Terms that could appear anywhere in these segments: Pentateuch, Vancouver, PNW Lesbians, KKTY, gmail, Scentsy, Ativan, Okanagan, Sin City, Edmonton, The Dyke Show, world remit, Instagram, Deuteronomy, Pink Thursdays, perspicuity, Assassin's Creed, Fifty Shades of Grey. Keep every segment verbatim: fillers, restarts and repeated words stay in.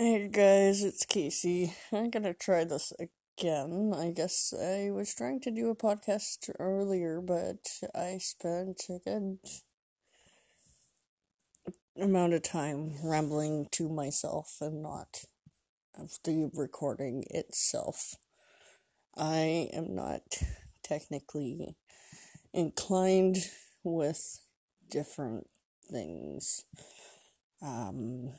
Hey guys, it's Casey. I'm gonna try this again. I guess I was trying to do a podcast earlier, but I spent a good amount of time rambling to myself and not of the recording itself. I am not technically inclined with different things. Um...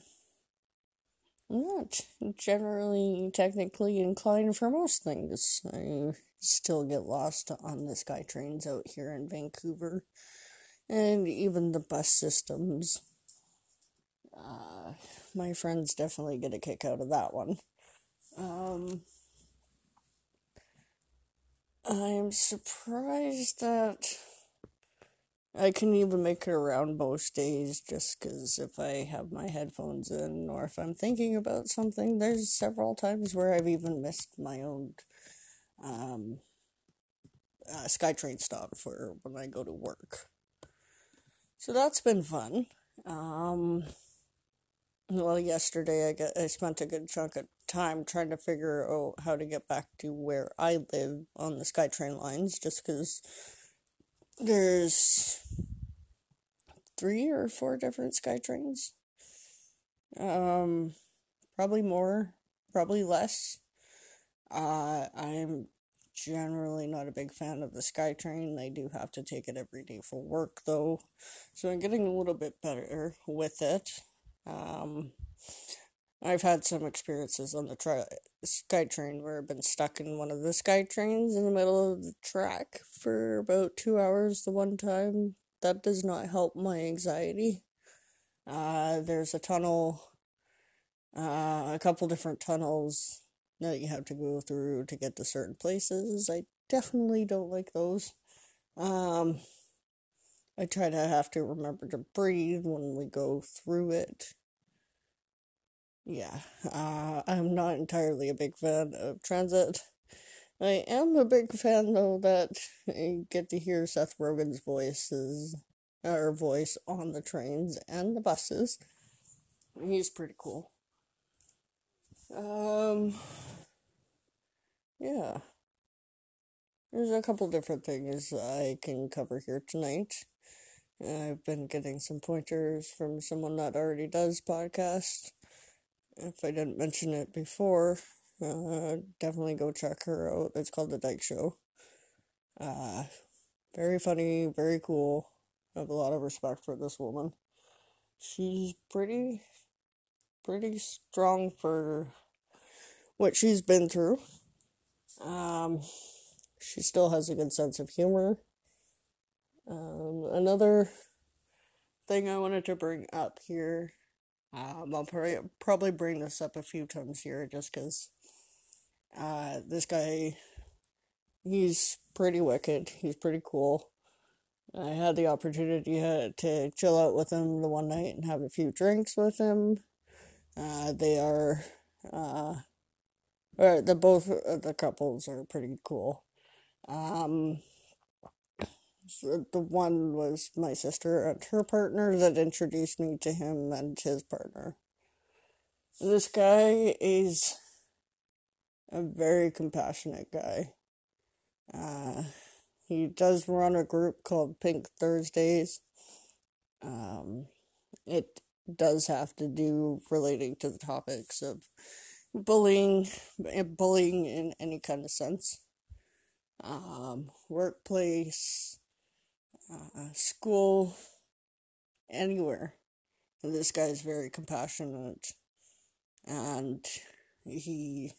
I'm not generally technically inclined for most things. I still get lost on the SkyTrains out here in Vancouver, and even the bus systems. Uh, my friends definitely get a kick out of that one. Um, I'm surprised that I can even make it around most days, just because if I have my headphones in or if I'm thinking about something, there's several times where I've even missed my own um, uh, SkyTrain stop for when I go to work. So that's been fun. Um, well, yesterday I, got, I spent a good chunk of time trying to figure out how to get back to where I live on the SkyTrain lines, just because there's three or four different SkyTrains. Um, probably more, probably less. Uh, I'm generally not a big fan of the SkyTrain. I do have to take it every day for work, though. So I'm getting a little bit better with it. Um, I've had some experiences on the tri- SkyTrain where I've been stuck in one of the SkyTrains in the middle of the track for about two hours the one time. That does not help my anxiety. Uh, there's a tunnel, uh, a couple different tunnels that you have to go through to get to certain places. I definitely don't like those. Um, I try to have to remember to breathe when we go through it. Yeah, uh, I'm not entirely a big fan of transit. I am a big fan, though, that you get to hear Seth Rogen's voices, or voice on the trains and the buses. He's pretty cool. Um, yeah. There's a couple different things I can cover here tonight. I've been getting some pointers from someone that already does podcasts. If I didn't mention it before, uh, definitely go check her out. It's called The Dyke Show. Uh, very funny, very cool. I have a lot of respect for this woman. She's pretty, pretty strong for what she's been through. Um, she still has a good sense of humor. Um, another thing I wanted to bring up here. Um, I'll probably bring this up a few times here just because uh, this guy, he's pretty wicked. He's pretty cool. I had the opportunity to chill out with him the one night and have a few drinks with him. Uh, they are, uh, or the both of the couples are pretty cool. Um, So the one was my sister and her partner that introduced me to him and his partner. This guy is a very compassionate guy. Uh, he does run a group called Pink Thursdays. Um, it does have to do relating to the topics of bullying, bullying in any kind of sense. Um, workplace, Uh, school, anywhere. And this guy's very compassionate, and he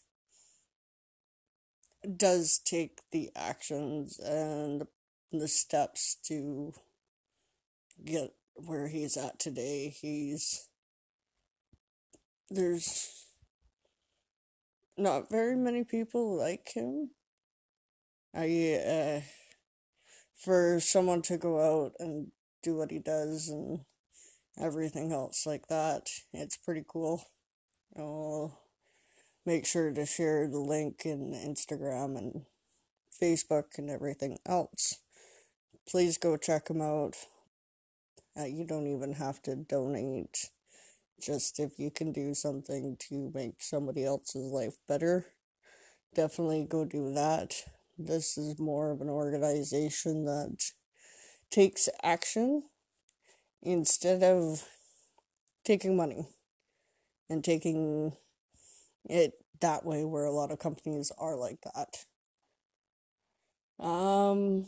does take the actions and the steps to get where he's at today. He's, there's not very many people like him. I, uh, For someone to go out and do what he does and everything else like that, it's pretty cool. I'll make sure to share the link in Instagram and Facebook and everything else. Please go check him out. Uh, you don't even have to donate Just if you can do something to make somebody else's life better, definitely go do that. This is more of an organization that takes action instead of taking money and taking it that way, where a lot of companies are like that. Um,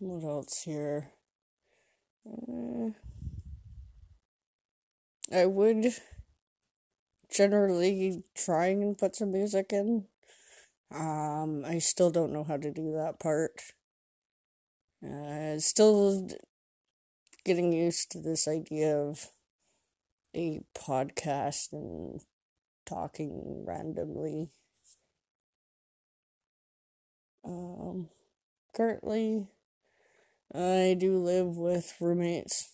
what else here? Uh, I would generally try and put some music in. Um, I still don't know how to do that part. Uh, still getting used to this idea of a podcast and talking randomly. Um, currently, I do live with roommates.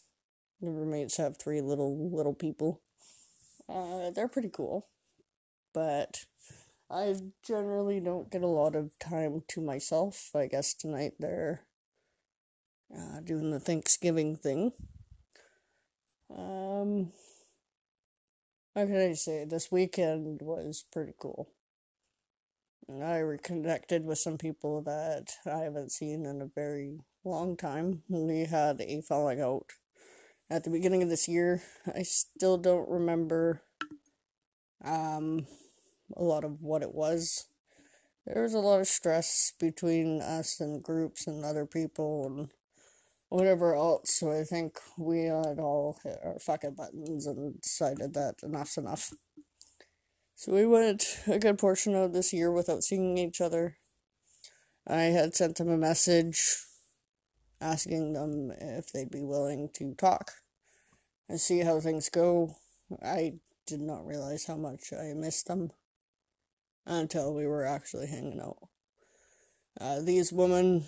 The roommates have three little, little people. Uh, they're pretty cool, but I generally don't get a lot of time to myself. I guess tonight they're uh, doing the Thanksgiving thing. Um, how can I say? This weekend was pretty cool. I reconnected with some people that I haven't seen in a very long time. We had a falling out at the beginning of this year. I still don't remember um, a lot of what it was. There was a lot of stress between us and groups and other people and whatever else. So I think we had all hit our fucking buttons and decided that enough's enough. So we went a good portion of this year without seeing each other. I had sent them a message asking them if they'd be willing to talk and see how things go. I did not realize how much I missed them until we were actually hanging out. Uh, these women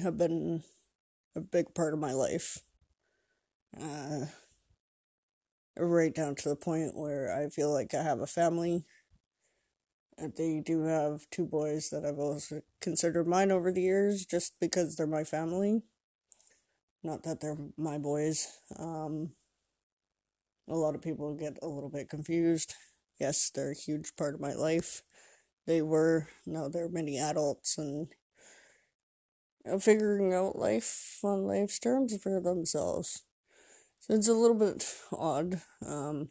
have been a big part of my life. Uh, right down to the point where I feel like I have a family. They do have two boys that I've always considered mine over the years, just because they're my family. Not that they're my boys. Um, a lot of people get a little bit confused. Yes, they're a huge part of my life. They were. Now they're many adults and figuring out life on life's terms for themselves. So it's a little bit odd. Um...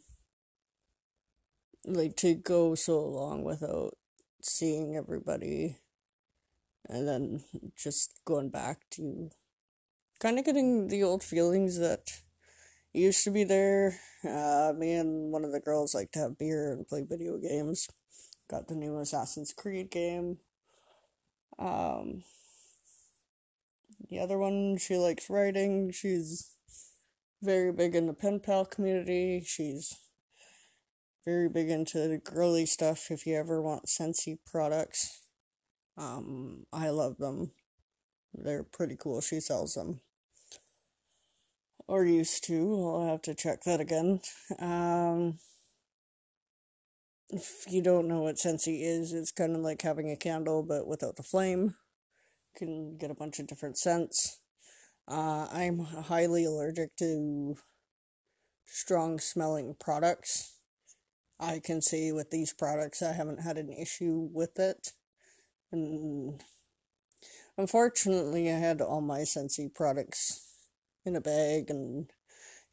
Like, to go so long without seeing everybody, and then just going back to kind of getting the old feelings that used to be there. Uh, me and one of the girls like to have beer and play video games. Got the new Assassin's Creed game. Um, the other one, she likes writing. She's very big in the pen pal community. She's very big into the girly stuff. If you ever want Scentsy products, um, I love them. They're pretty cool. She sells them. Or used to. I'll have to check that again. Um, if you don't know what Scentsy is, it's kind of like having a candle, but without the flame. You can get a bunch of different scents. Uh, I'm highly allergic to strong-smelling products. I can say with these products, I haven't had an issue with it. And unfortunately, I had all my Scentsy products in a bag and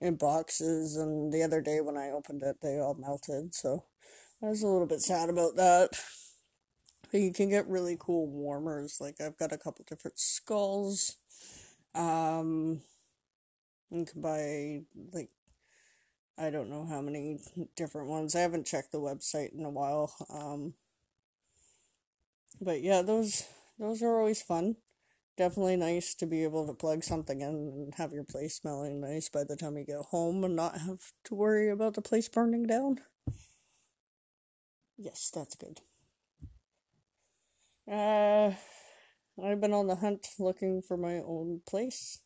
in boxes. And the other day when I opened it, they all melted. So I was a little bit sad about that. But you can get really cool warmers. Like, I've got a couple different skulls. Um, you can buy, like, I don't know how many different ones. I haven't checked the website in a while. Um, but yeah, those those are always fun. Definitely nice to be able to plug something in and have your place smelling nice by the time you get home and not have to worry about the place burning down. Yes, that's good. Uh, I've been on the hunt looking for my own place.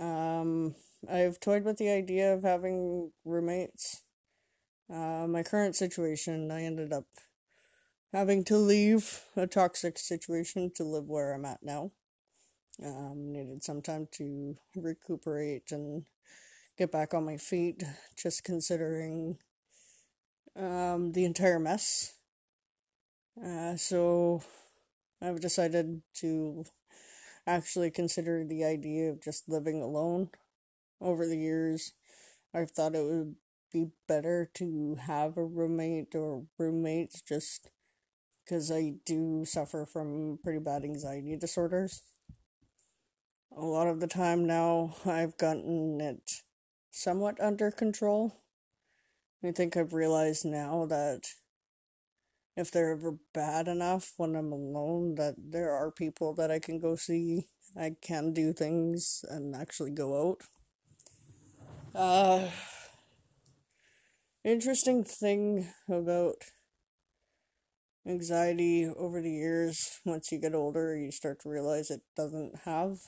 Um... I've toyed with the idea of having roommates. Uh, my current situation, I ended up having to leave a toxic situation to live where I'm at now. Um, needed some time to recuperate and get back on my feet, just considering um, the entire mess. Uh, so I've decided to actually consider the idea of just living alone. Over the years, I've thought it would be better to have a roommate or roommates, just because I do suffer from pretty bad anxiety disorders. A lot of the time now, I've gotten it somewhat under control. I think I've realized now that if they're ever bad enough when I'm alone, that there are people that I can go see. I can do things and actually go out. Uh, interesting thing about anxiety over the years, once you get older, you start to realize it doesn't have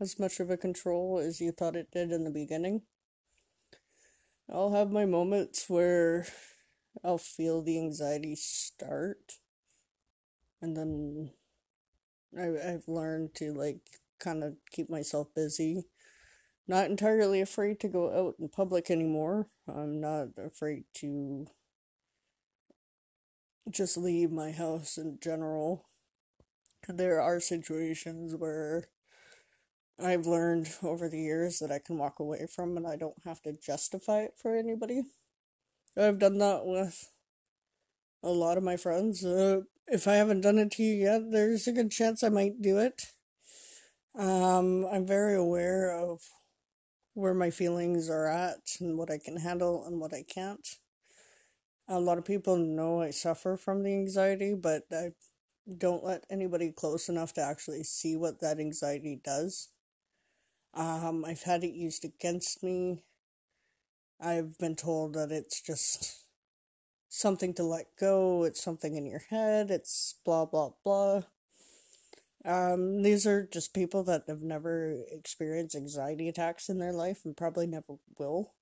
as much of a control as you thought it did in the beginning. I'll have my moments where I'll feel the anxiety start, and then I, I've learned to, like, kind of keep myself busy. Not entirely afraid to go out in public anymore. I'm not afraid to just leave my house in general. There are situations where I've learned over the years that I can walk away from and I don't have to justify it for anybody. I've done that with a lot of my friends. Uh, if I haven't done it to you yet, there's a good chance I might do it. Um, I'm very aware of where my feelings are at and what I can handle and what I can't. A lot of people know I suffer from the anxiety, but I don't let anybody close enough to actually see what that anxiety does. Um, I've had it used against me. I've been told that it's just something to let go, it's something in your head, it's blah, blah, blah. Um, these are just people that have never experienced anxiety attacks in their life and probably never will.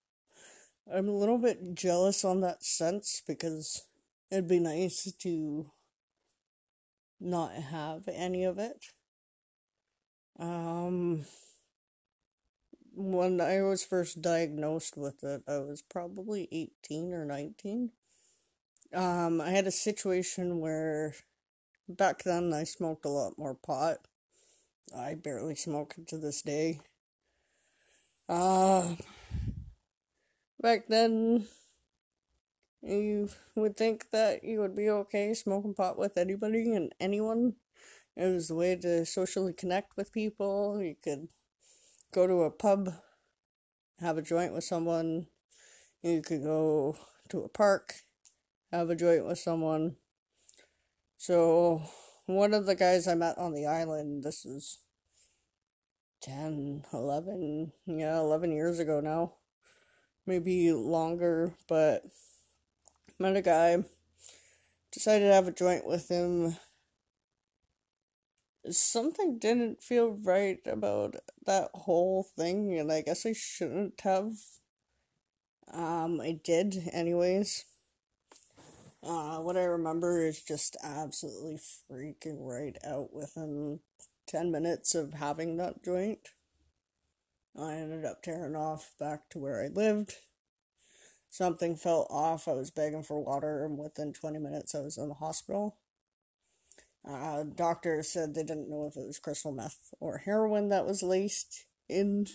I'm a little bit jealous on that sense because it'd be nice to not have any of it. Um, when I was first diagnosed with it, I was probably eighteen or nineteen. Um, I had a situation where back then I smoked a lot more pot. I barely smoke to this day. Uh, back then, you would think that you would be okay smoking pot with anybody and anyone. It was the way to socially connect with people. You could go to a pub, have a joint with someone. You could go to a park, have a joint with someone. So, one of the guys I met on the island, this is ten, eleven, yeah, eleven years ago now. Maybe longer, but met a guy, decided to have a joint with him. Something didn't feel right about that whole thing, and I guess I shouldn't have. Um, I did, anyways. Uh, what I remember is just absolutely freaking right out within ten minutes of having that joint. I ended up tearing off back to where I lived. Something fell off. I was begging for water, and within twenty minutes I was in the hospital. Uh, doctor said they didn't know if it was crystal meth or heroin that was laced in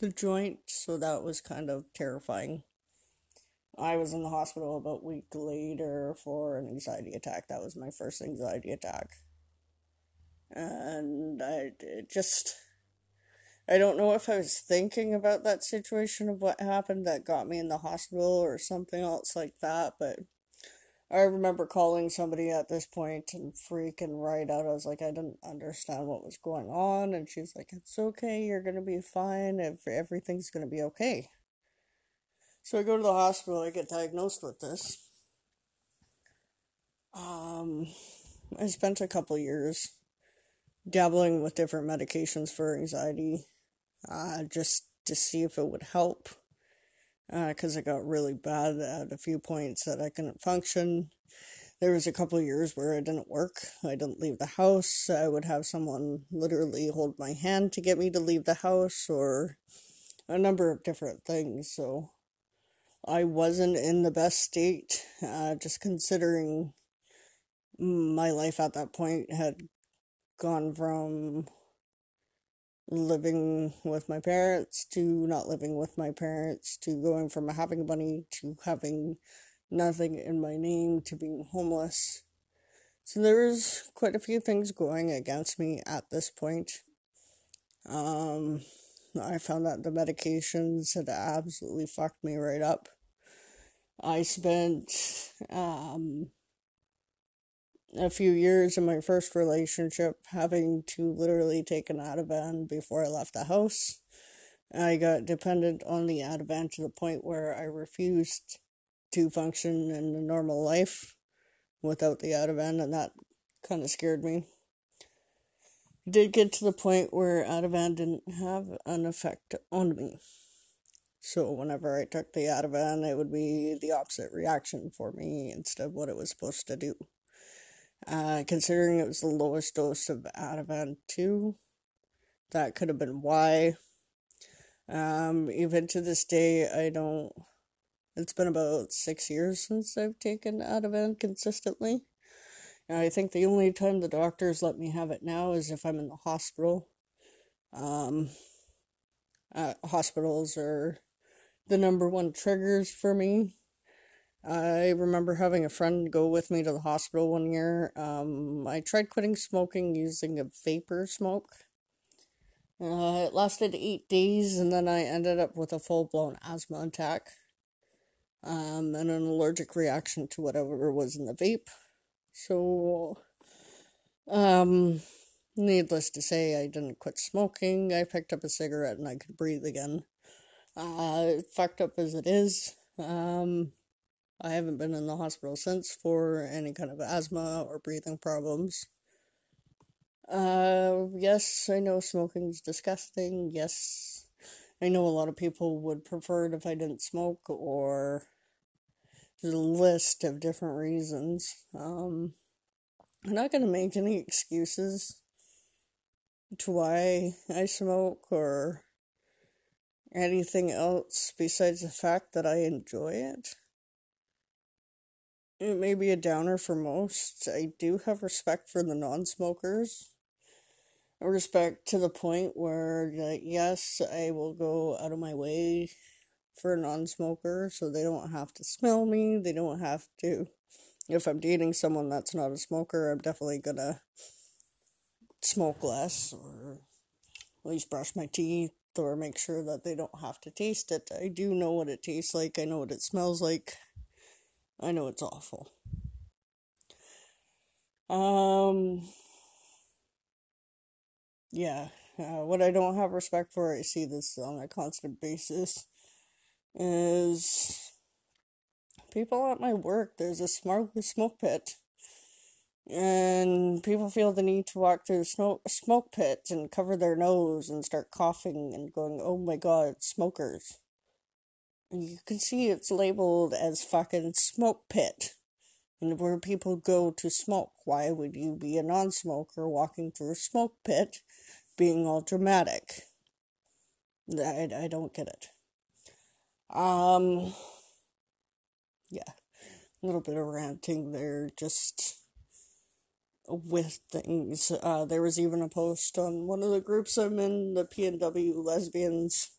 the joint, so that was kind of terrifying. I was in the hospital about a week later for an anxiety attack. That was my first anxiety attack. And I it just... I don't know if I was thinking about that situation of what happened that got me in the hospital or something else like that, but I remember calling somebody at this point and freaking right out. I was like, I didn't understand what was going on. And she was like, it's okay, you're going to be fine. Everything's going to be okay. So I go to the hospital, I get diagnosed with this. Um, I spent a couple years dabbling with different medications for anxiety, uh, just to see if it would help, because uh, it got really bad at a few points that I couldn't function. There was a couple years where I didn't work, I didn't leave the house, I would have someone literally hold my hand to get me to leave the house, or a number of different things, so I wasn't in the best state, uh, just considering my life at that point had gone from living with my parents to not living with my parents, to going from having money to having nothing in my name to being homeless. So there was quite a few things going against me at this point. Um, I found that the medications had absolutely fucked me right up. I spent um, a few years in my first relationship having to literally take an Ativan before I left the house. I got dependent on the Ativan to the point where I refused to function in a normal life without the Ativan, and that kind of scared me. Did get to the point where Ativan didn't have an effect on me. So whenever I took the Ativan, it would be the opposite reaction for me instead of what it was supposed to do. Uh, considering it was the lowest dose of Ativan two, that could have been why. Um, even to this day, I don't... It's been about six years since I've taken Ativan consistently. And I think the only time the doctors let me have it now is if I'm in the hospital. Um, uh, hospitals are the number one triggers for me. I remember having a friend go with me to the hospital one year. Um, I tried quitting smoking using a vapor smoke. Uh, it lasted eight days, and then I ended up with a full-blown asthma attack. Um, and an allergic reaction to whatever was in the vape. So, um, needless to say, I didn't quit smoking. I picked up a cigarette and I could breathe again. Uh, fucked up as it is, um, I haven't been in the hospital since for any kind of asthma or breathing problems. Uh, yes, I know smoking's disgusting. Yes, I know a lot of people would prefer it if I didn't smoke, or there's a list of different reasons. Um, I'm not going to make any excuses to why I smoke or anything else besides the fact that I enjoy it. It may be a downer for most. I do have respect for the non-smokers. Respect to the point where, uh, yes, I will go out of my way for a non-smoker so they don't have to smell me. They don't have to. If I'm dating someone that's not a smoker, I'm definitely gonna smoke less, or at least brush my teeth, or make sure that they don't have to taste it. I do know what it tastes like. I know what it smells like. I know it's awful. Um... Yeah, uh, what I don't have respect for, I see this on a constant basis, is people at my work. There's a smoke pit, and people feel the need to walk through the smoke pit and cover their nose and start coughing and going, oh my god, smokers. And you can see it's labeled as fucking smoke pit. And where people go to smoke. Why would you be a non-smoker walking through a smoke pit being all dramatic? I, I don't get it. Um, yeah, a little bit of ranting there, just with things. Uh, there was even a post on one of the groups I'm in, the P N W Lesbians,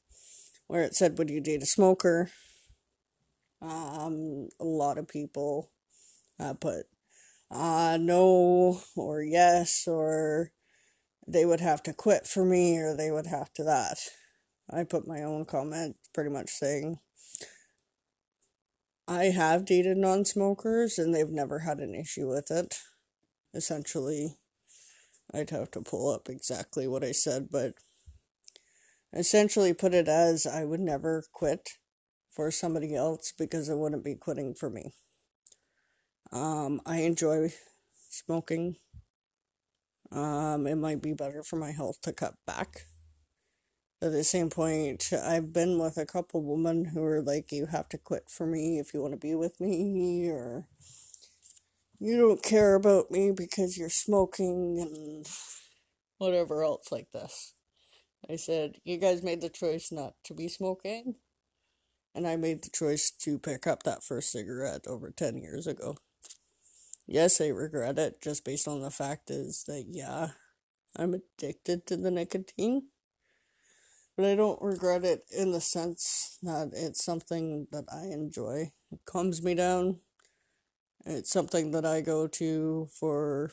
where it said, would you date a smoker? Um, a lot of people Uh, put uh, no or yes, or they would have to quit for me, or they would have to that. I put my own comment pretty much saying I have dated non-smokers and they've never had an issue with it. Essentially, I'd have to pull up exactly what I said, but essentially put it as I would never quit for somebody else because it wouldn't be quitting for me. Um, I enjoy smoking. Um, it might be better for my health to cut back. At the same point, I've been with a couple women who are like, you have to quit for me if you want to be with me, or you don't care about me because you're smoking, and whatever else like this. I said, you guys made the choice not to be smoking, and I made the choice to pick up that first cigarette over ten years ago. Yes, I regret it, just based on the fact is that, yeah, I'm addicted to the nicotine. But I don't regret it in the sense that it's something that I enjoy. It calms me down. It's something that I go to for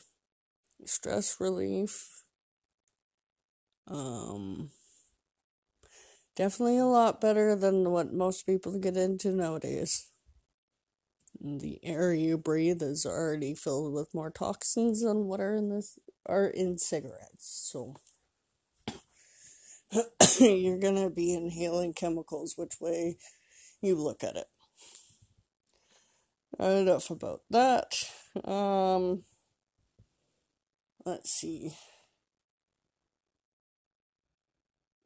stress relief. Um, definitely a lot better than what most people get into nowadays. The air you breathe is already filled with more toxins than what are in this are in cigarettes. So you're gonna be inhaling chemicals which way you look at it. Enough about that. Um, let's see.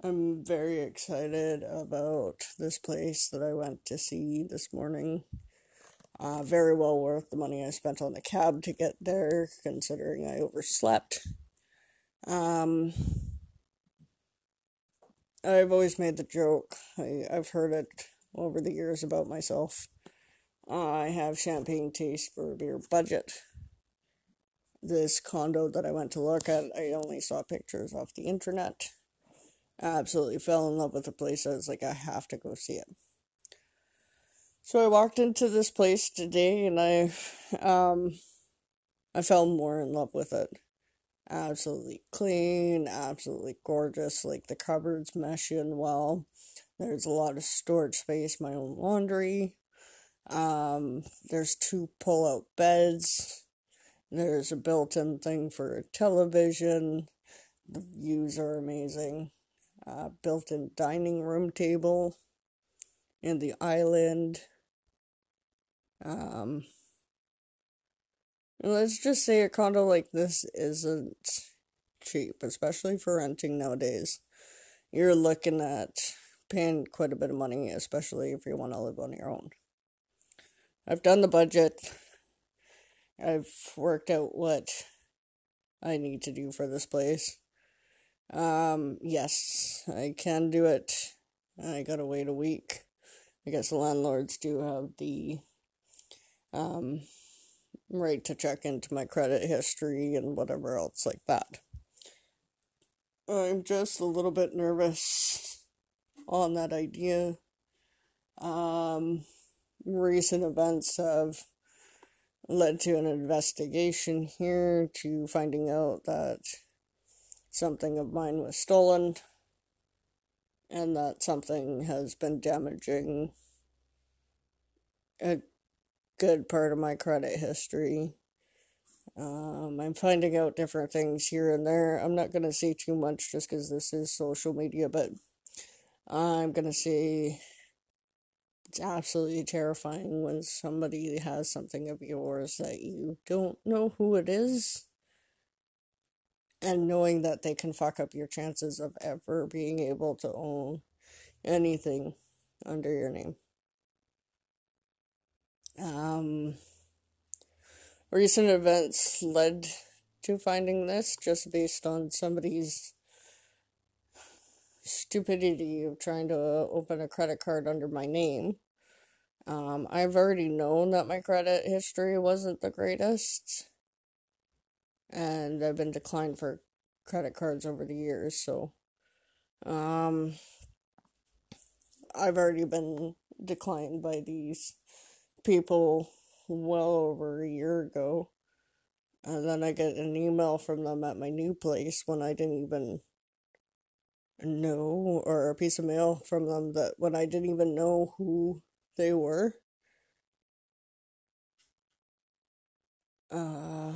I'm very excited about this place that I went to see this morning. Uh, very well worth the money I spent on the cab to get there, considering I overslept. Um, I've always made the joke, I, I've heard it over the years about myself. Uh, I have champagne taste for a beer budget. This condo that I went to look at, I only saw pictures off the internet. I absolutely fell in love with the place. I was like, I have to go see it. So I walked into this place today, and I, um, I fell more in love with it. Absolutely clean, absolutely gorgeous. Like, the cupboards mesh in well. There's a lot of storage space, my own laundry. Um, there's two pull-out beds. There's a built-in thing for a television. The views are amazing. Uh, built-in dining room table in the island. Um, let's just say a condo like this isn't cheap, especially for renting nowadays. You're looking at paying quite a bit of money, especially if you want to live on your own. I've done the budget. I've worked out what I need to do for this place. Um, yes, I can do it. I gotta wait a week. I guess the landlords do have the um, right to check into my credit history and whatever else like that. I'm just a little bit nervous on that idea. Um, recent events have led to an investigation here to finding out that something of mine was stolen. And that something has been damaging a good part of my credit history. Um, I'm finding out different things here and there. I'm not going to say too much just because this is social media, but I'm going to say it's absolutely terrifying when somebody has something of yours that you don't know who it is. And knowing that they can fuck up your chances of ever being able to own anything under your name. Um, recent events led to finding this just based on somebody's stupidity of trying to open a credit card under my name. Um, I've already known that my credit history wasn't the greatest. And I've been declined for credit cards over the years, so um, I've already been declined by these people well over a year ago. And then I get an email from them at my new place when I didn't even know, or a piece of mail from them that when I didn't even know who they were. Uh...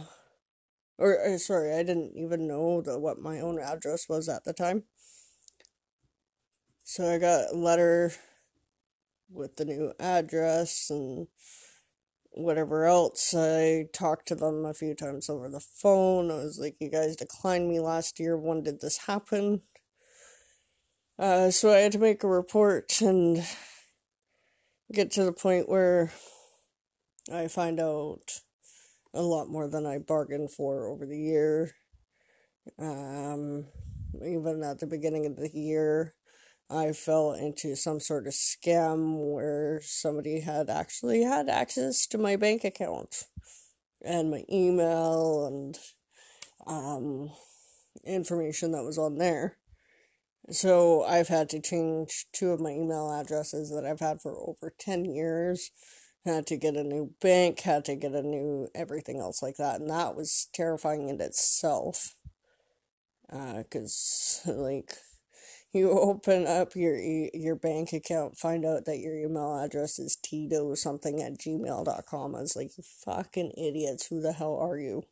Or, sorry, I didn't even know the, what my own address was at the time. So I got a letter with the new address and whatever else. I talked to them a few times over the phone. I was like, you guys declined me last year. When did this happen? Uh, so I had to make a report and get to the point where I find out a lot more than I bargained for over the year. Um, even at the beginning of the year, I fell into some sort of scam where somebody had actually had access to my bank account and my email and um, information that was on there. So I've had to change two of my email addresses that I've had for over ten years, had to get a new bank, had to get a new everything else like that, and that was terrifying in itself, because, uh, like, you open up your your bank account, find out that your email address is Tito something at gmail dot com. I was like, you fucking idiots, who the hell are you?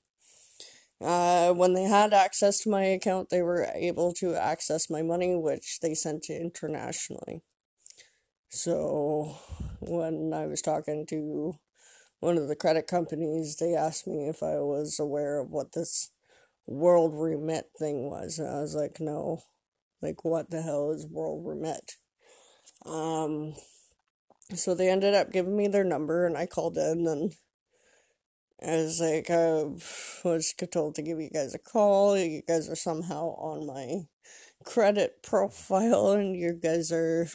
Uh, when they had access to my account, they were able to access my money, which they sent to internationally. So when I was talking to one of the credit companies, they asked me if I was aware of what this world remit thing was. And I was like, no. Like, what the hell is world remit? Um, so they ended up giving me their number, and I called in, and I was like, I was told to give you guys a call. You guys are somehow on my credit profile, and you guys are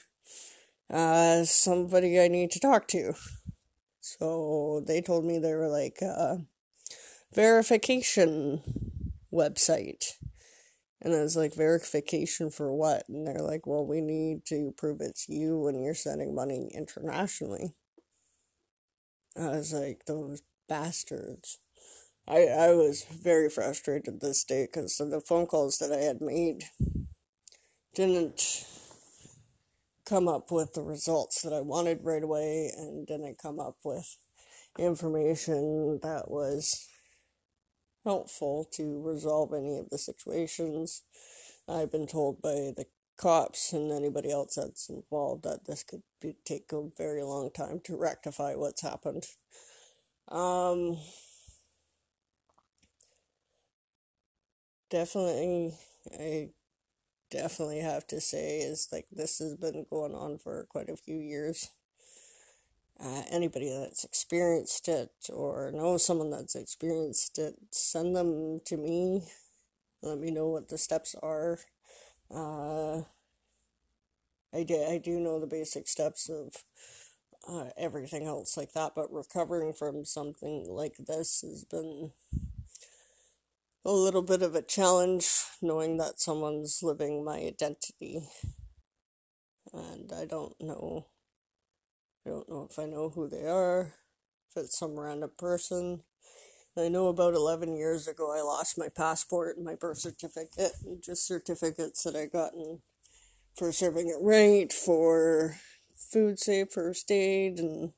uh, somebody I need to talk to. So they told me they were like a verification website. And I was like, verification for what? And they're like, well, we need to prove it's you when you're sending money internationally. I was like, those bastards. I, I was very frustrated this day because the phone calls that I had made didn't come up with the results that I wanted right away and didn't come up with information that was helpful to resolve any of the situations. I've been told by the cops and anybody else that's involved that this could be, take a very long time to rectify what's happened. Um, definitely, I definitely have to say is like this has been going on for quite a few years. Uh, anybody that's experienced it or knows someone that's experienced it, send them to me. Let me know what the steps are. Uh, I, do, I do know the basic steps of uh, everything else like that, but recovering from something like this has been a little bit of a challenge, knowing that someone's living my identity. And I don't know. I don't know if I know who they are, if it's some random person. I know about eleven years ago I lost my passport and my birth certificate and just certificates that I gotten for serving at right, for food safe, first aid. And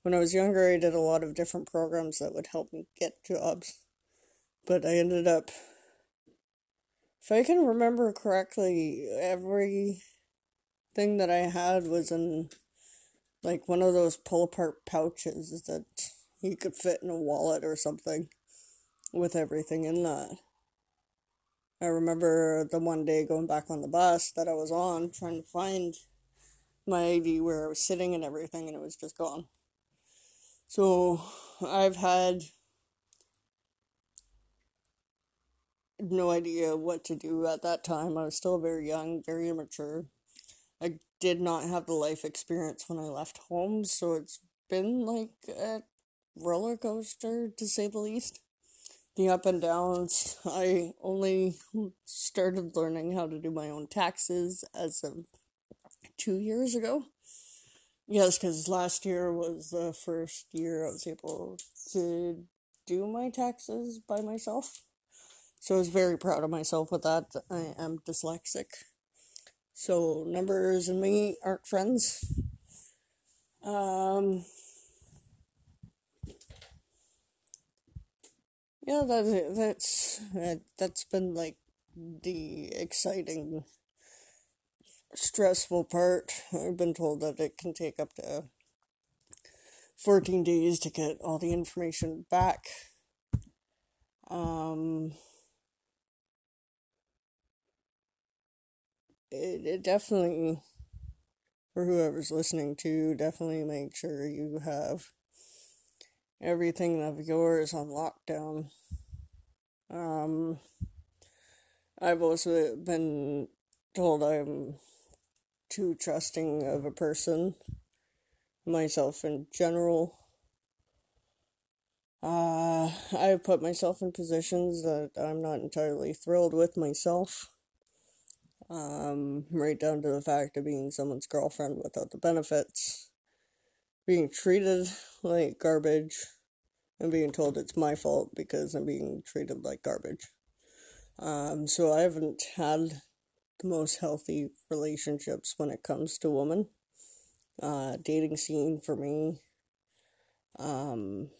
when I was younger, I did a lot of different programs that would help me get jobs. But I ended up, if I can remember correctly, everything that I had was in like one of those pull-apart pouches that you could fit in a wallet or something with everything in that. I remember the one day going back on the bus that I was on, trying to find my I D where I was sitting and everything, and it was just gone. So I've had no idea what to do at that time. I was still very young, very immature. I did not have the life experience when I left home, so it's been like a roller coaster, to say the least. The up and downs. I only started learning how to do my own taxes as of two years ago. Yes, because last year was the first year I was able to do my taxes by myself. So I was very proud of myself with that. I am dyslexic. So, numbers and me aren't friends. Um, yeah, that, that's uh, that's been, like, the exciting, stressful part. I've been told that it can take up to fourteen days to get all the information back. Um... It, it definitely, for whoever's listening to, definitely make sure you have everything of yours on lockdown. Um, I've also been told I'm too trusting of a person, myself in general. Uh, I've put myself in positions that I'm not entirely thrilled with myself. Um, right down to the fact of being someone's girlfriend without the benefits, being treated like garbage, and being told it's my fault because I'm being treated like garbage. Um, so I haven't had the most healthy relationships when it comes to women. Uh, dating scene for me, um...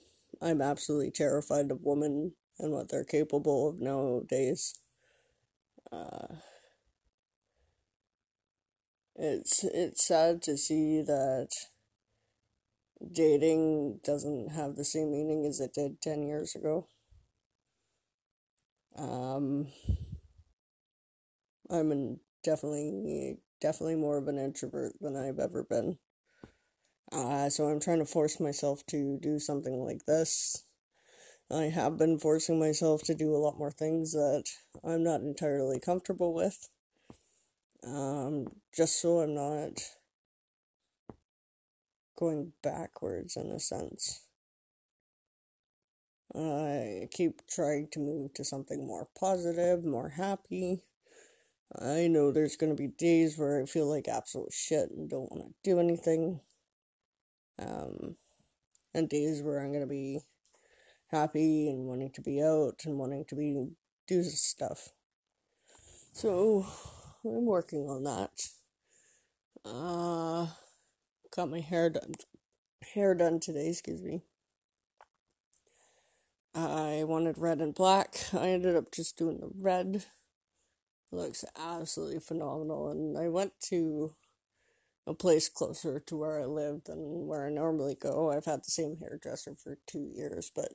I'm absolutely terrified of women and what they're capable of nowadays. Uh, it's it's sad to see that dating doesn't have the same meaning as it did ten years ago. Um, I'm in definitely, definitely more of an introvert than I've ever been. Uh, so I'm trying to force myself to do something like this. I have been forcing myself to do a lot more things that I'm not entirely comfortable with. Um, just so I'm not going backwards in a sense. I keep trying to move to something more positive, more happy. I know there's going to be days where I feel like absolute shit and don't want to do anything. Um, and days where I'm going to be happy and wanting to be out and wanting to be do stuff. So, I'm working on that. Uh, got my hair done, hair done today, excuse me. I wanted red and black. I ended up just doing the red. It looks absolutely phenomenal. And I went to a place closer to where I live than where I normally go. I've had the same hairdresser for two years, but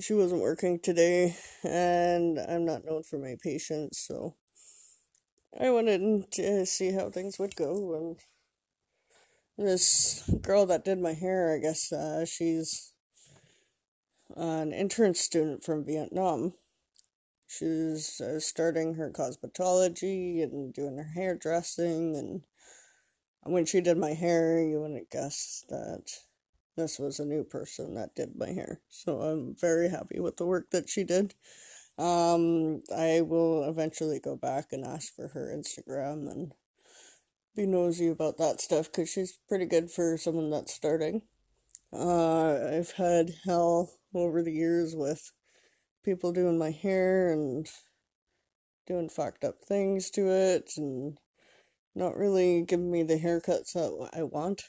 she wasn't working today, and I'm not known for my patience, so I wanted to see how things would go. And this girl that did my hair, I guess uh, she's an intern student from Vietnam. She's uh, starting her cosmetology and doing her hairdressing, and when she did my hair, you wouldn't guess that this was a new person that did my hair. So I'm very happy with the work that she did. Um, I will eventually go back and ask for her Instagram and be nosy about that stuff, because she's pretty good for someone that's starting. Uh, I've had hell over the years with people doing my hair and doing fucked up things to it, and not really giving me the haircuts that I want.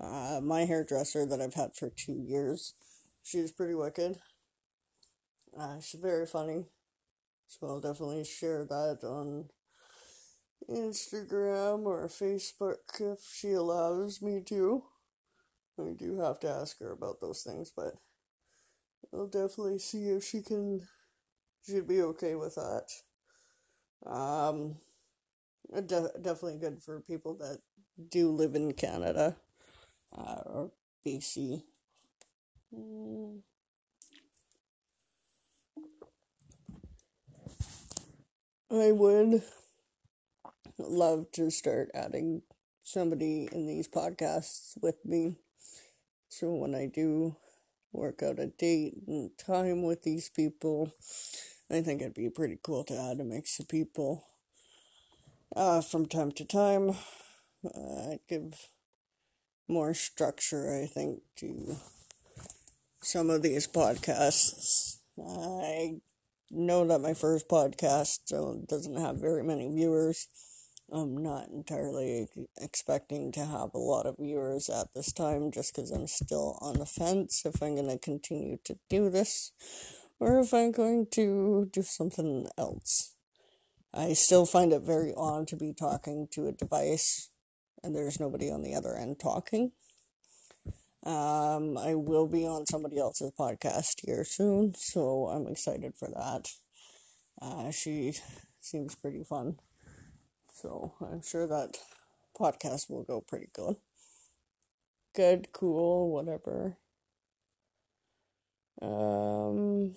Uh, my hairdresser that I've had for two years, she's pretty wicked. Uh, she's very funny. So I'll definitely share that on Instagram or Facebook if she allows me to. I do have to ask her about those things, but I'll definitely see if she can, she'd be okay with that. Um... De- definitely good for people that do live in Canada uh, or B C. Mm. I would love to start adding somebody in these podcasts with me, so when I do work out a date and time with these people, I think it'd be pretty cool to add a mix of people. Uh, from time to time, uh, I'd give more structure, I think, to some of these podcasts. I know that my first podcast so doesn't have very many viewers. I'm not entirely expecting to have a lot of viewers at this time, just because I'm still on the fence if I'm going to continue to do this, or if I'm going to do something else. I still find it very odd to be talking to a device and there's nobody on the other end talking. Um, I will be on somebody else's podcast here soon, so I'm excited for that. Uh, she seems pretty fun, so I'm sure that podcast will go pretty good. Good, cool, whatever. Um...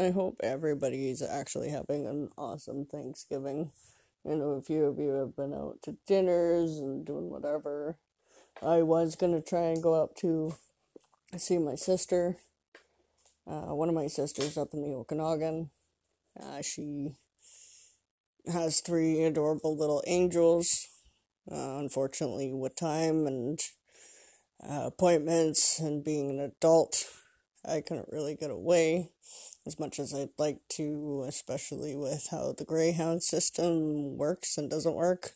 I hope everybody's actually having an awesome Thanksgiving. I know a few of you have been out to dinners and doing whatever. I was going to try and go up to see my sister. Uh, one of my sisters up in the Okanagan. Uh, she has three adorable little angels. Uh, unfortunately, with time and uh, appointments and being an adult, I couldn't really get away as much as I'd like to, especially with how the Greyhound system works and doesn't work.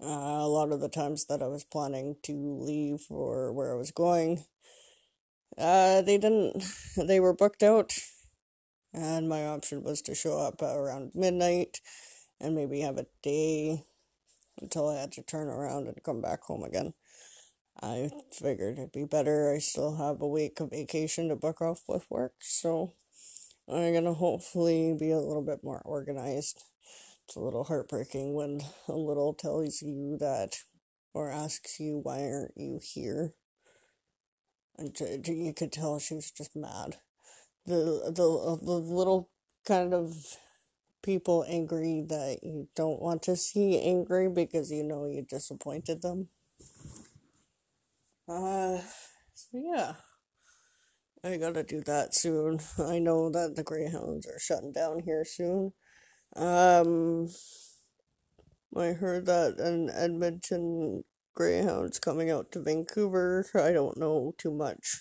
Uh, a lot of the times that I was planning to leave or where I was going, uh, they didn't, they were booked out, and my option was to show up around midnight and maybe have a day until I had to turn around and come back home again. I figured it'd be better. I still have a week of vacation to book off with work, so I'm gonna hopefully be a little bit more organized. It's a little heartbreaking when a little tells you that, or asks you, why aren't you here? And t- t- you could tell she was just mad. The, the, the little kind of people angry that you don't want to see angry because you know you disappointed them. Uh, so yeah, I gotta do that soon. I know that the Greyhounds are shutting down here soon. Um, I heard that an Edmonton Greyhound's coming out to Vancouver. I don't know too much.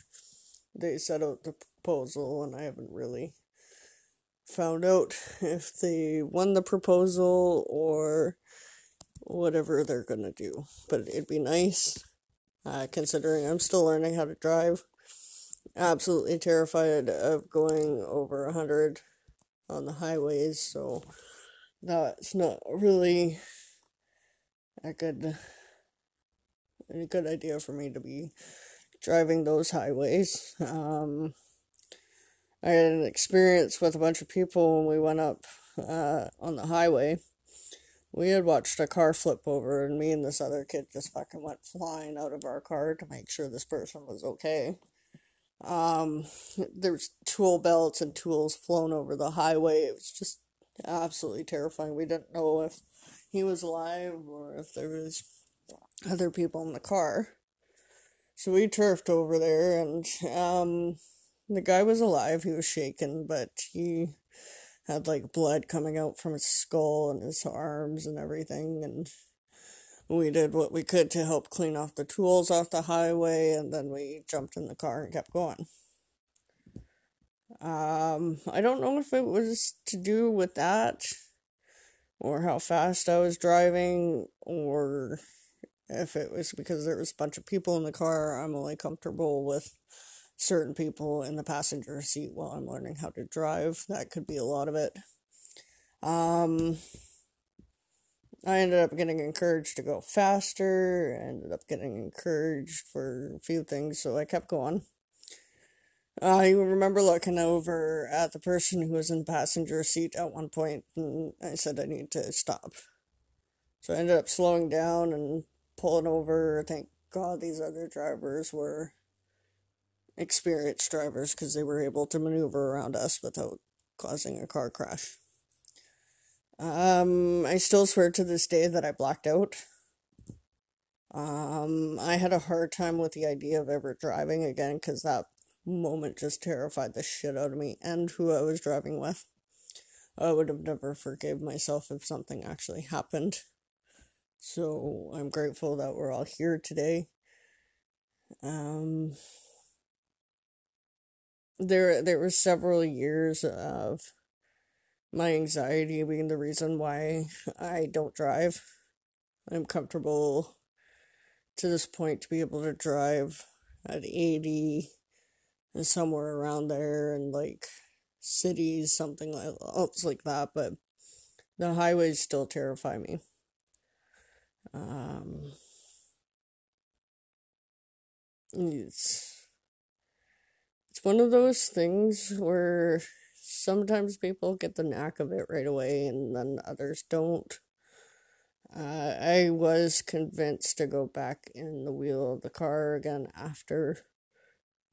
They set out the proposal, and I haven't really found out if they won the proposal or whatever they're gonna do. But it'd be nice. Uh, considering I'm still learning how to drive. Absolutely terrified of going over one hundred on the highways, so that's not really a good, a good idea for me to be driving those highways. Um, I had an experience with a bunch of people when we went up uh, on the highway. We had watched a car flip over, and me and this other kid just fucking went flying out of our car to make sure this person was okay. Um, there was tool belts and tools flown over the highway. It was just absolutely terrifying. We didn't know if he was alive or if there was other people in the car. So we turfed over there, and um, the guy was alive. He was shaken, but he had, like, blood coming out from his skull and his arms and everything, and we did what we could to help clean off the tools off the highway, and then we jumped in the car and kept going. Um, I don't know if it was to do with that, or how fast I was driving, or if it was because there was a bunch of people in the car. I'm only comfortable with certain people in the passenger seat while I'm learning how to drive. That could be a lot of it. Um, I ended up getting encouraged to go faster. I ended up getting encouraged for a few things, so I kept going. I remember looking over at the person who was in the passenger seat at one point, and I said I need to stop. So I ended up slowing down and pulling over. Thank God these other drivers were experienced drivers, because they were able to maneuver around us without causing a car crash. Um, I still swear to this day that I blacked out. Um, I had a hard time with the idea of ever driving again, because that moment just terrified the shit out of me and who I was driving with. I would have never forgave myself if something actually happened. So I'm grateful that we're all here today. Um... There there were several years of my anxiety being the reason why I don't drive. I'm comfortable to this point to be able to drive at eighty and somewhere around there, and like cities, something else like that, but the highways still terrify me. Um, it's... It's one of those things where sometimes people get the knack of it right away and then others don't. Uh, I was convinced to go back in the wheel of the car again after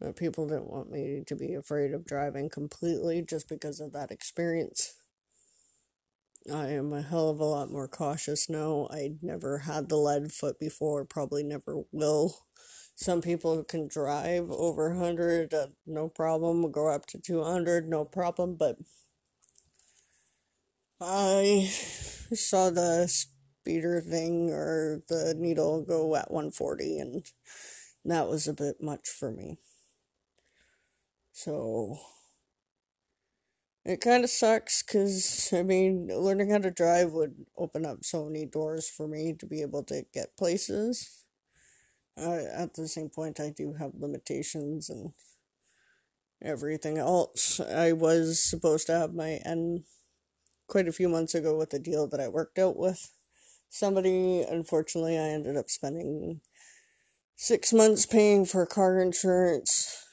But people didn't want me to be afraid of driving completely just because of that experience. I am a hell of a lot more cautious now. I never had the lead foot before, probably never will. Some people can drive over one hundred, uh, no problem, go up to two hundred, no problem, but I saw the speeder thing or the needle go at one forty, and that was a bit much for me. So it kind of sucks because, I mean, learning how to drive would open up so many doors for me to be able to get places. Uh, at the same point, I do have limitations and everything else. I was supposed to have my N quite a few months ago with a deal that I worked out with somebody. Unfortunately, I ended up spending six months paying for car insurance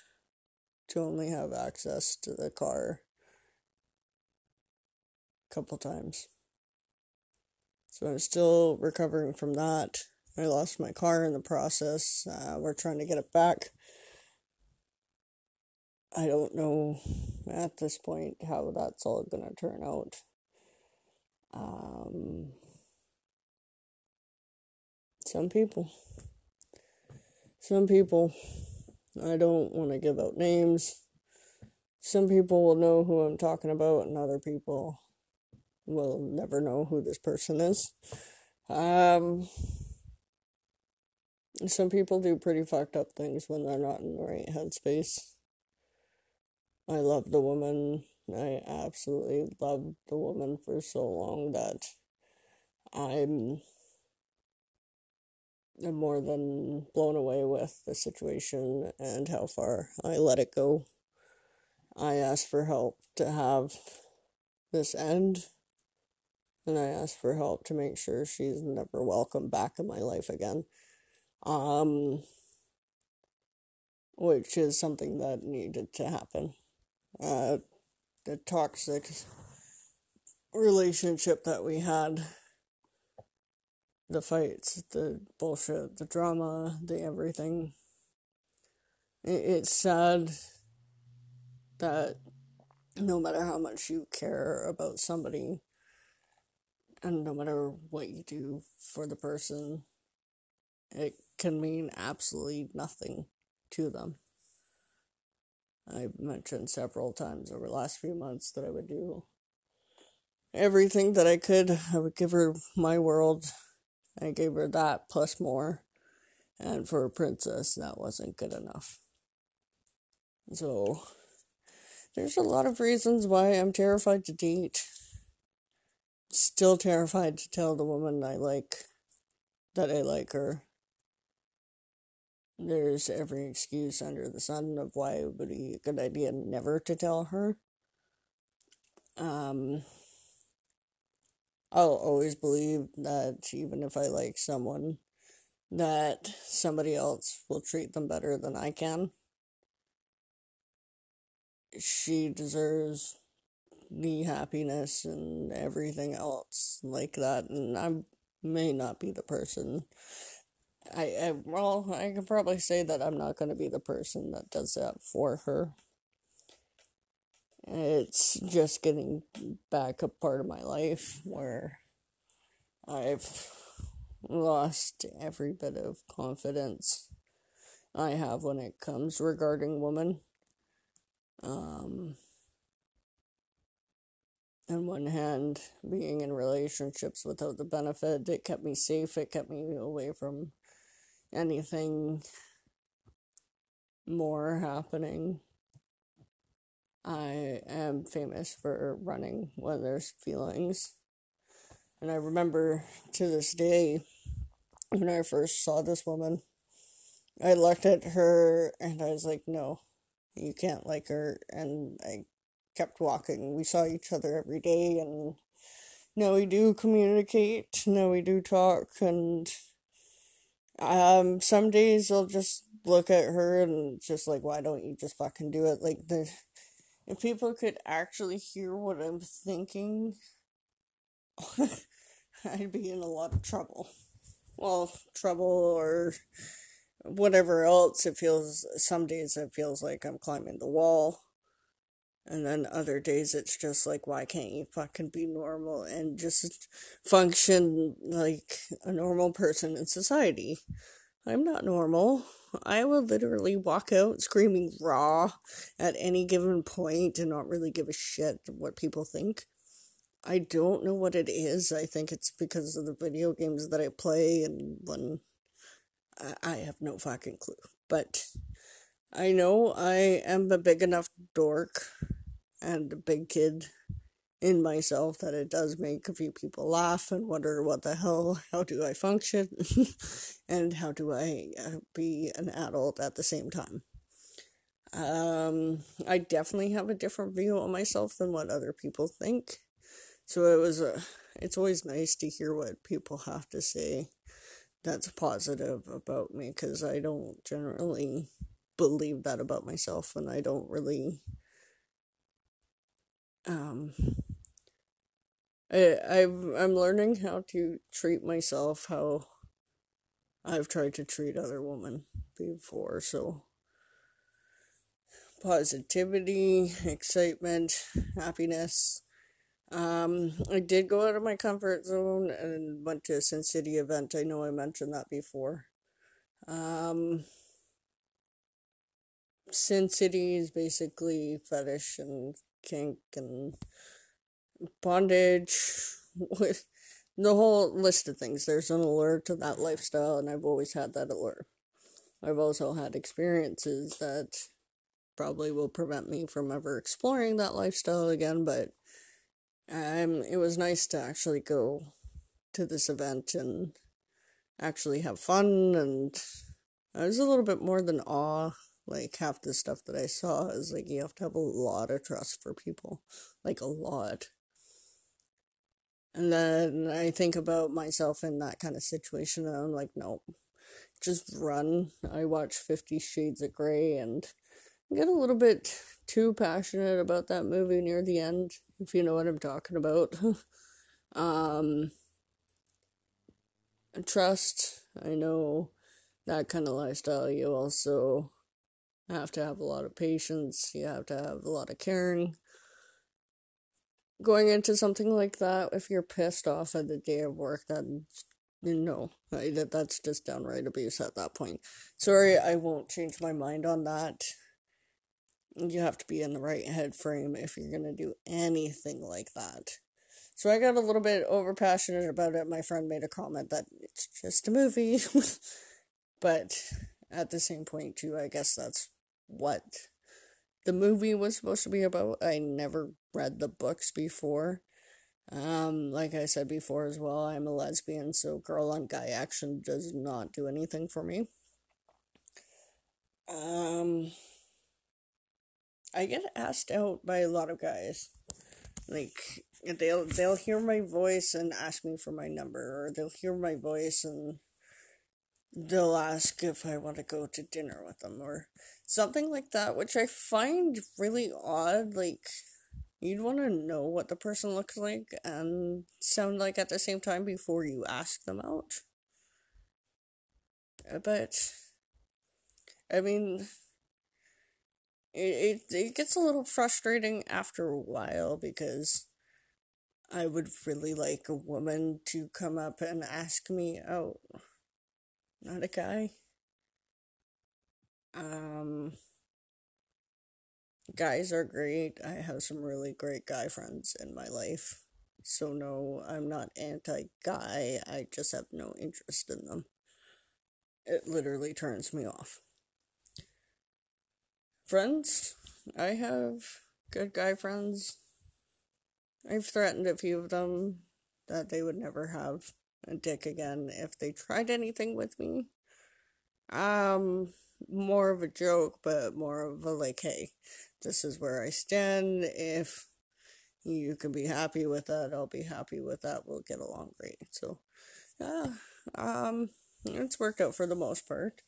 to only have access to the car couple times. So I'm still recovering from that. I lost my car in the process. Uh, we're trying to get it back. I don't know at this point how that's all going to turn out. Um, some people. Some people. I don't want to give out names. Some people will know who I'm talking about, and other people will never know who this person is. Um, some people do pretty fucked up things when they're not in the right headspace. I love the woman. I absolutely loved the woman for so long that I'm more than blown away with the situation and how far I let it go. I asked for help to have this end. And I asked for help to make sure she's never welcome back in my life again. Um, which is something that needed to happen. Uh, the toxic relationship that we had. The fights, the bullshit, the drama, the everything. It, it's sad that no matter how much you care about somebody, and no matter what you do for the person, it can mean absolutely nothing to them. I mentioned several times over the last few months that I would do everything that I could. I would give her my world. I gave her that plus more. And for a princess, that wasn't good enough. So there's a lot of reasons why I'm terrified to date. Still terrified to tell the woman I like that I like her. There's every excuse under the sun of why it would be a good idea never to tell her. Um, I'll always believe that even if I like someone, that somebody else will treat them better than I can. She deserves the happiness and everything else like that, and I may not be the person. I, I well, I can probably say that I'm not going to be the person that does that for her. It's just getting back a part of my life where I've lost every bit of confidence I have when it comes regarding women. Um... On one hand, being in relationships without the benefit, it kept me safe, it kept me away from anything more happening. I am famous for running when there's feelings. And I remember to this day, when I first saw this woman, I looked at her and I was like, no, you can't like her, and I kept walking. We saw each other every day, and now we do communicate, now we do talk, and um, some days I'll just look at her and just like, why don't you just fucking do it? Like, the if people could actually hear what I'm thinking, I'd be in a lot of trouble. Well, trouble or whatever else, it feels, some days it feels like I'm climbing the wall, and then other days it's just like, why can't you fucking be normal and just function like a normal person in society? I'm not normal. I will literally walk out screaming raw at any given point and not really give a shit what people think. I don't know what it is. I think it's because of the video games that I play, and when I have no fucking clue. But I know I am a big enough dork and a big kid in myself that it does make a few people laugh and wonder what the hell, how do I function, and how do I be an adult at the same time. Um, I definitely have a different view on myself than what other people think. So it was a, it's always nice to hear what people have to say that's positive about me, because I don't generally believe that about myself, and I don't really, um, I, I've, I'm learning how to treat myself how I've tried to treat other women before, so positivity, excitement, happiness. Um, I did go out of my comfort zone and went to a Sin City event. I know I mentioned that before. Um, Sin City is basically fetish and kink and bondage, with the whole list of things. There's an allure to that lifestyle, and I've always had that allure. I've also had experiences that probably will prevent me from ever exploring that lifestyle again, but Um, it was nice to actually go to this event and actually have fun, and I was a little bit more than awe. Like, half the stuff that I saw is like, you have to have a lot of trust for people, like a lot. And then I think about myself in that kind of situation, and I'm like, nope, just run. I watched Fifty Shades of Grey, and I get a little bit too passionate about that movie near the end, if you know what I'm talking about. um, trust, I know that kind of lifestyle, you also have to have a lot of patience, you have to have a lot of caring. Going into something like that, if you're pissed off at the day of work, then you know, that that's just downright abuse at that point. Sorry, I won't change my mind on that. You have to be in the right head frame if you're going to do anything like that. So I got a little bit overpassionate about it. My friend made a comment that it's just a movie. But at the same point, too, I guess that's what the movie was supposed to be about. I never read the books before. Um, like I said before as well, I'm a lesbian, so girl on guy action does not do anything for me. Um... I get asked out by a lot of guys. Like, they'll they'll hear my voice and ask me for my number, or they'll hear my voice and they'll ask if I want to go to dinner with them or something like that, which I find really odd. Like, you'd want to know what the person looks like and sound like at the same time before you ask them out. But, I mean, It, it it gets a little frustrating after a while, because I would really like a woman to come up and ask me out, not a guy. Um, guys are great. I have some really great guy friends in my life, so no, I'm not anti-guy, I just have no interest in them. It literally turns me off. Friends, I have good guy friends. I've threatened a few of them that they would never have a dick again if they tried anything with me. Um, more of a joke, but more of a like, hey, this is where I stand. If you can be happy with that, I'll be happy with that. We'll get along great. So, yeah, um, it's worked out for the most part.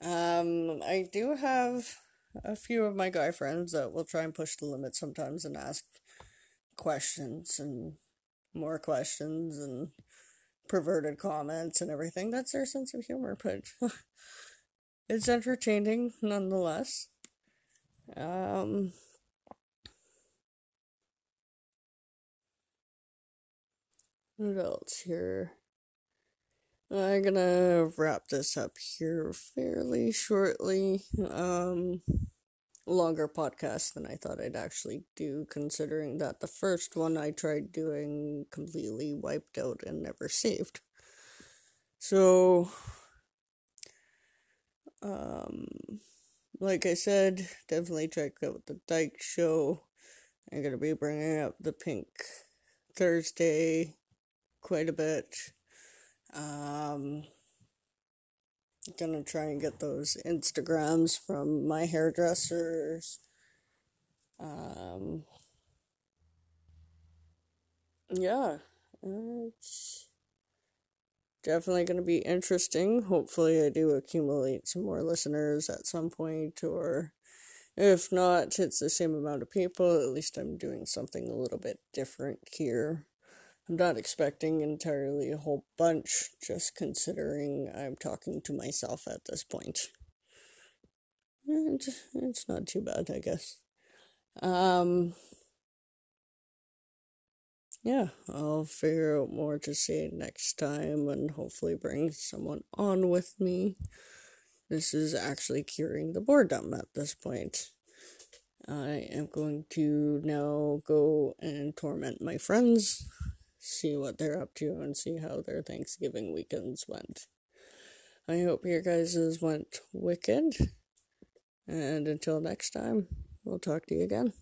Um, I do have a few of my guy friends that will try and push the limit sometimes and ask questions and more questions and perverted comments and everything. That's their sense of humor, but it's entertaining nonetheless. Um, what else here? I'm gonna wrap this up here fairly shortly. Um, longer podcast than I thought I'd actually do, considering that the first one I tried doing completely wiped out and never saved. So, um, like I said, definitely check out The Dyke Show. I'm gonna be bringing up the Pink Thursday quite a bit. Um, gonna try and get those Instagrams from my hairdressers. Um, yeah, it's definitely gonna be interesting. Hopefully I do accumulate some more listeners at some point, or if not, it's the same amount of people. At least I'm doing something a little bit different here. I'm not expecting entirely a whole bunch, just considering I'm talking to myself at this point. And it's not too bad, I guess. Um, yeah, I'll figure out more to say next time and hopefully bring someone on with me. This is actually curing the boredom at this point. I am going to now go and torment my friends, see what they're up to, and see how their Thanksgiving weekends went. I hope your guys's went wicked, and until next time, we'll talk to you again.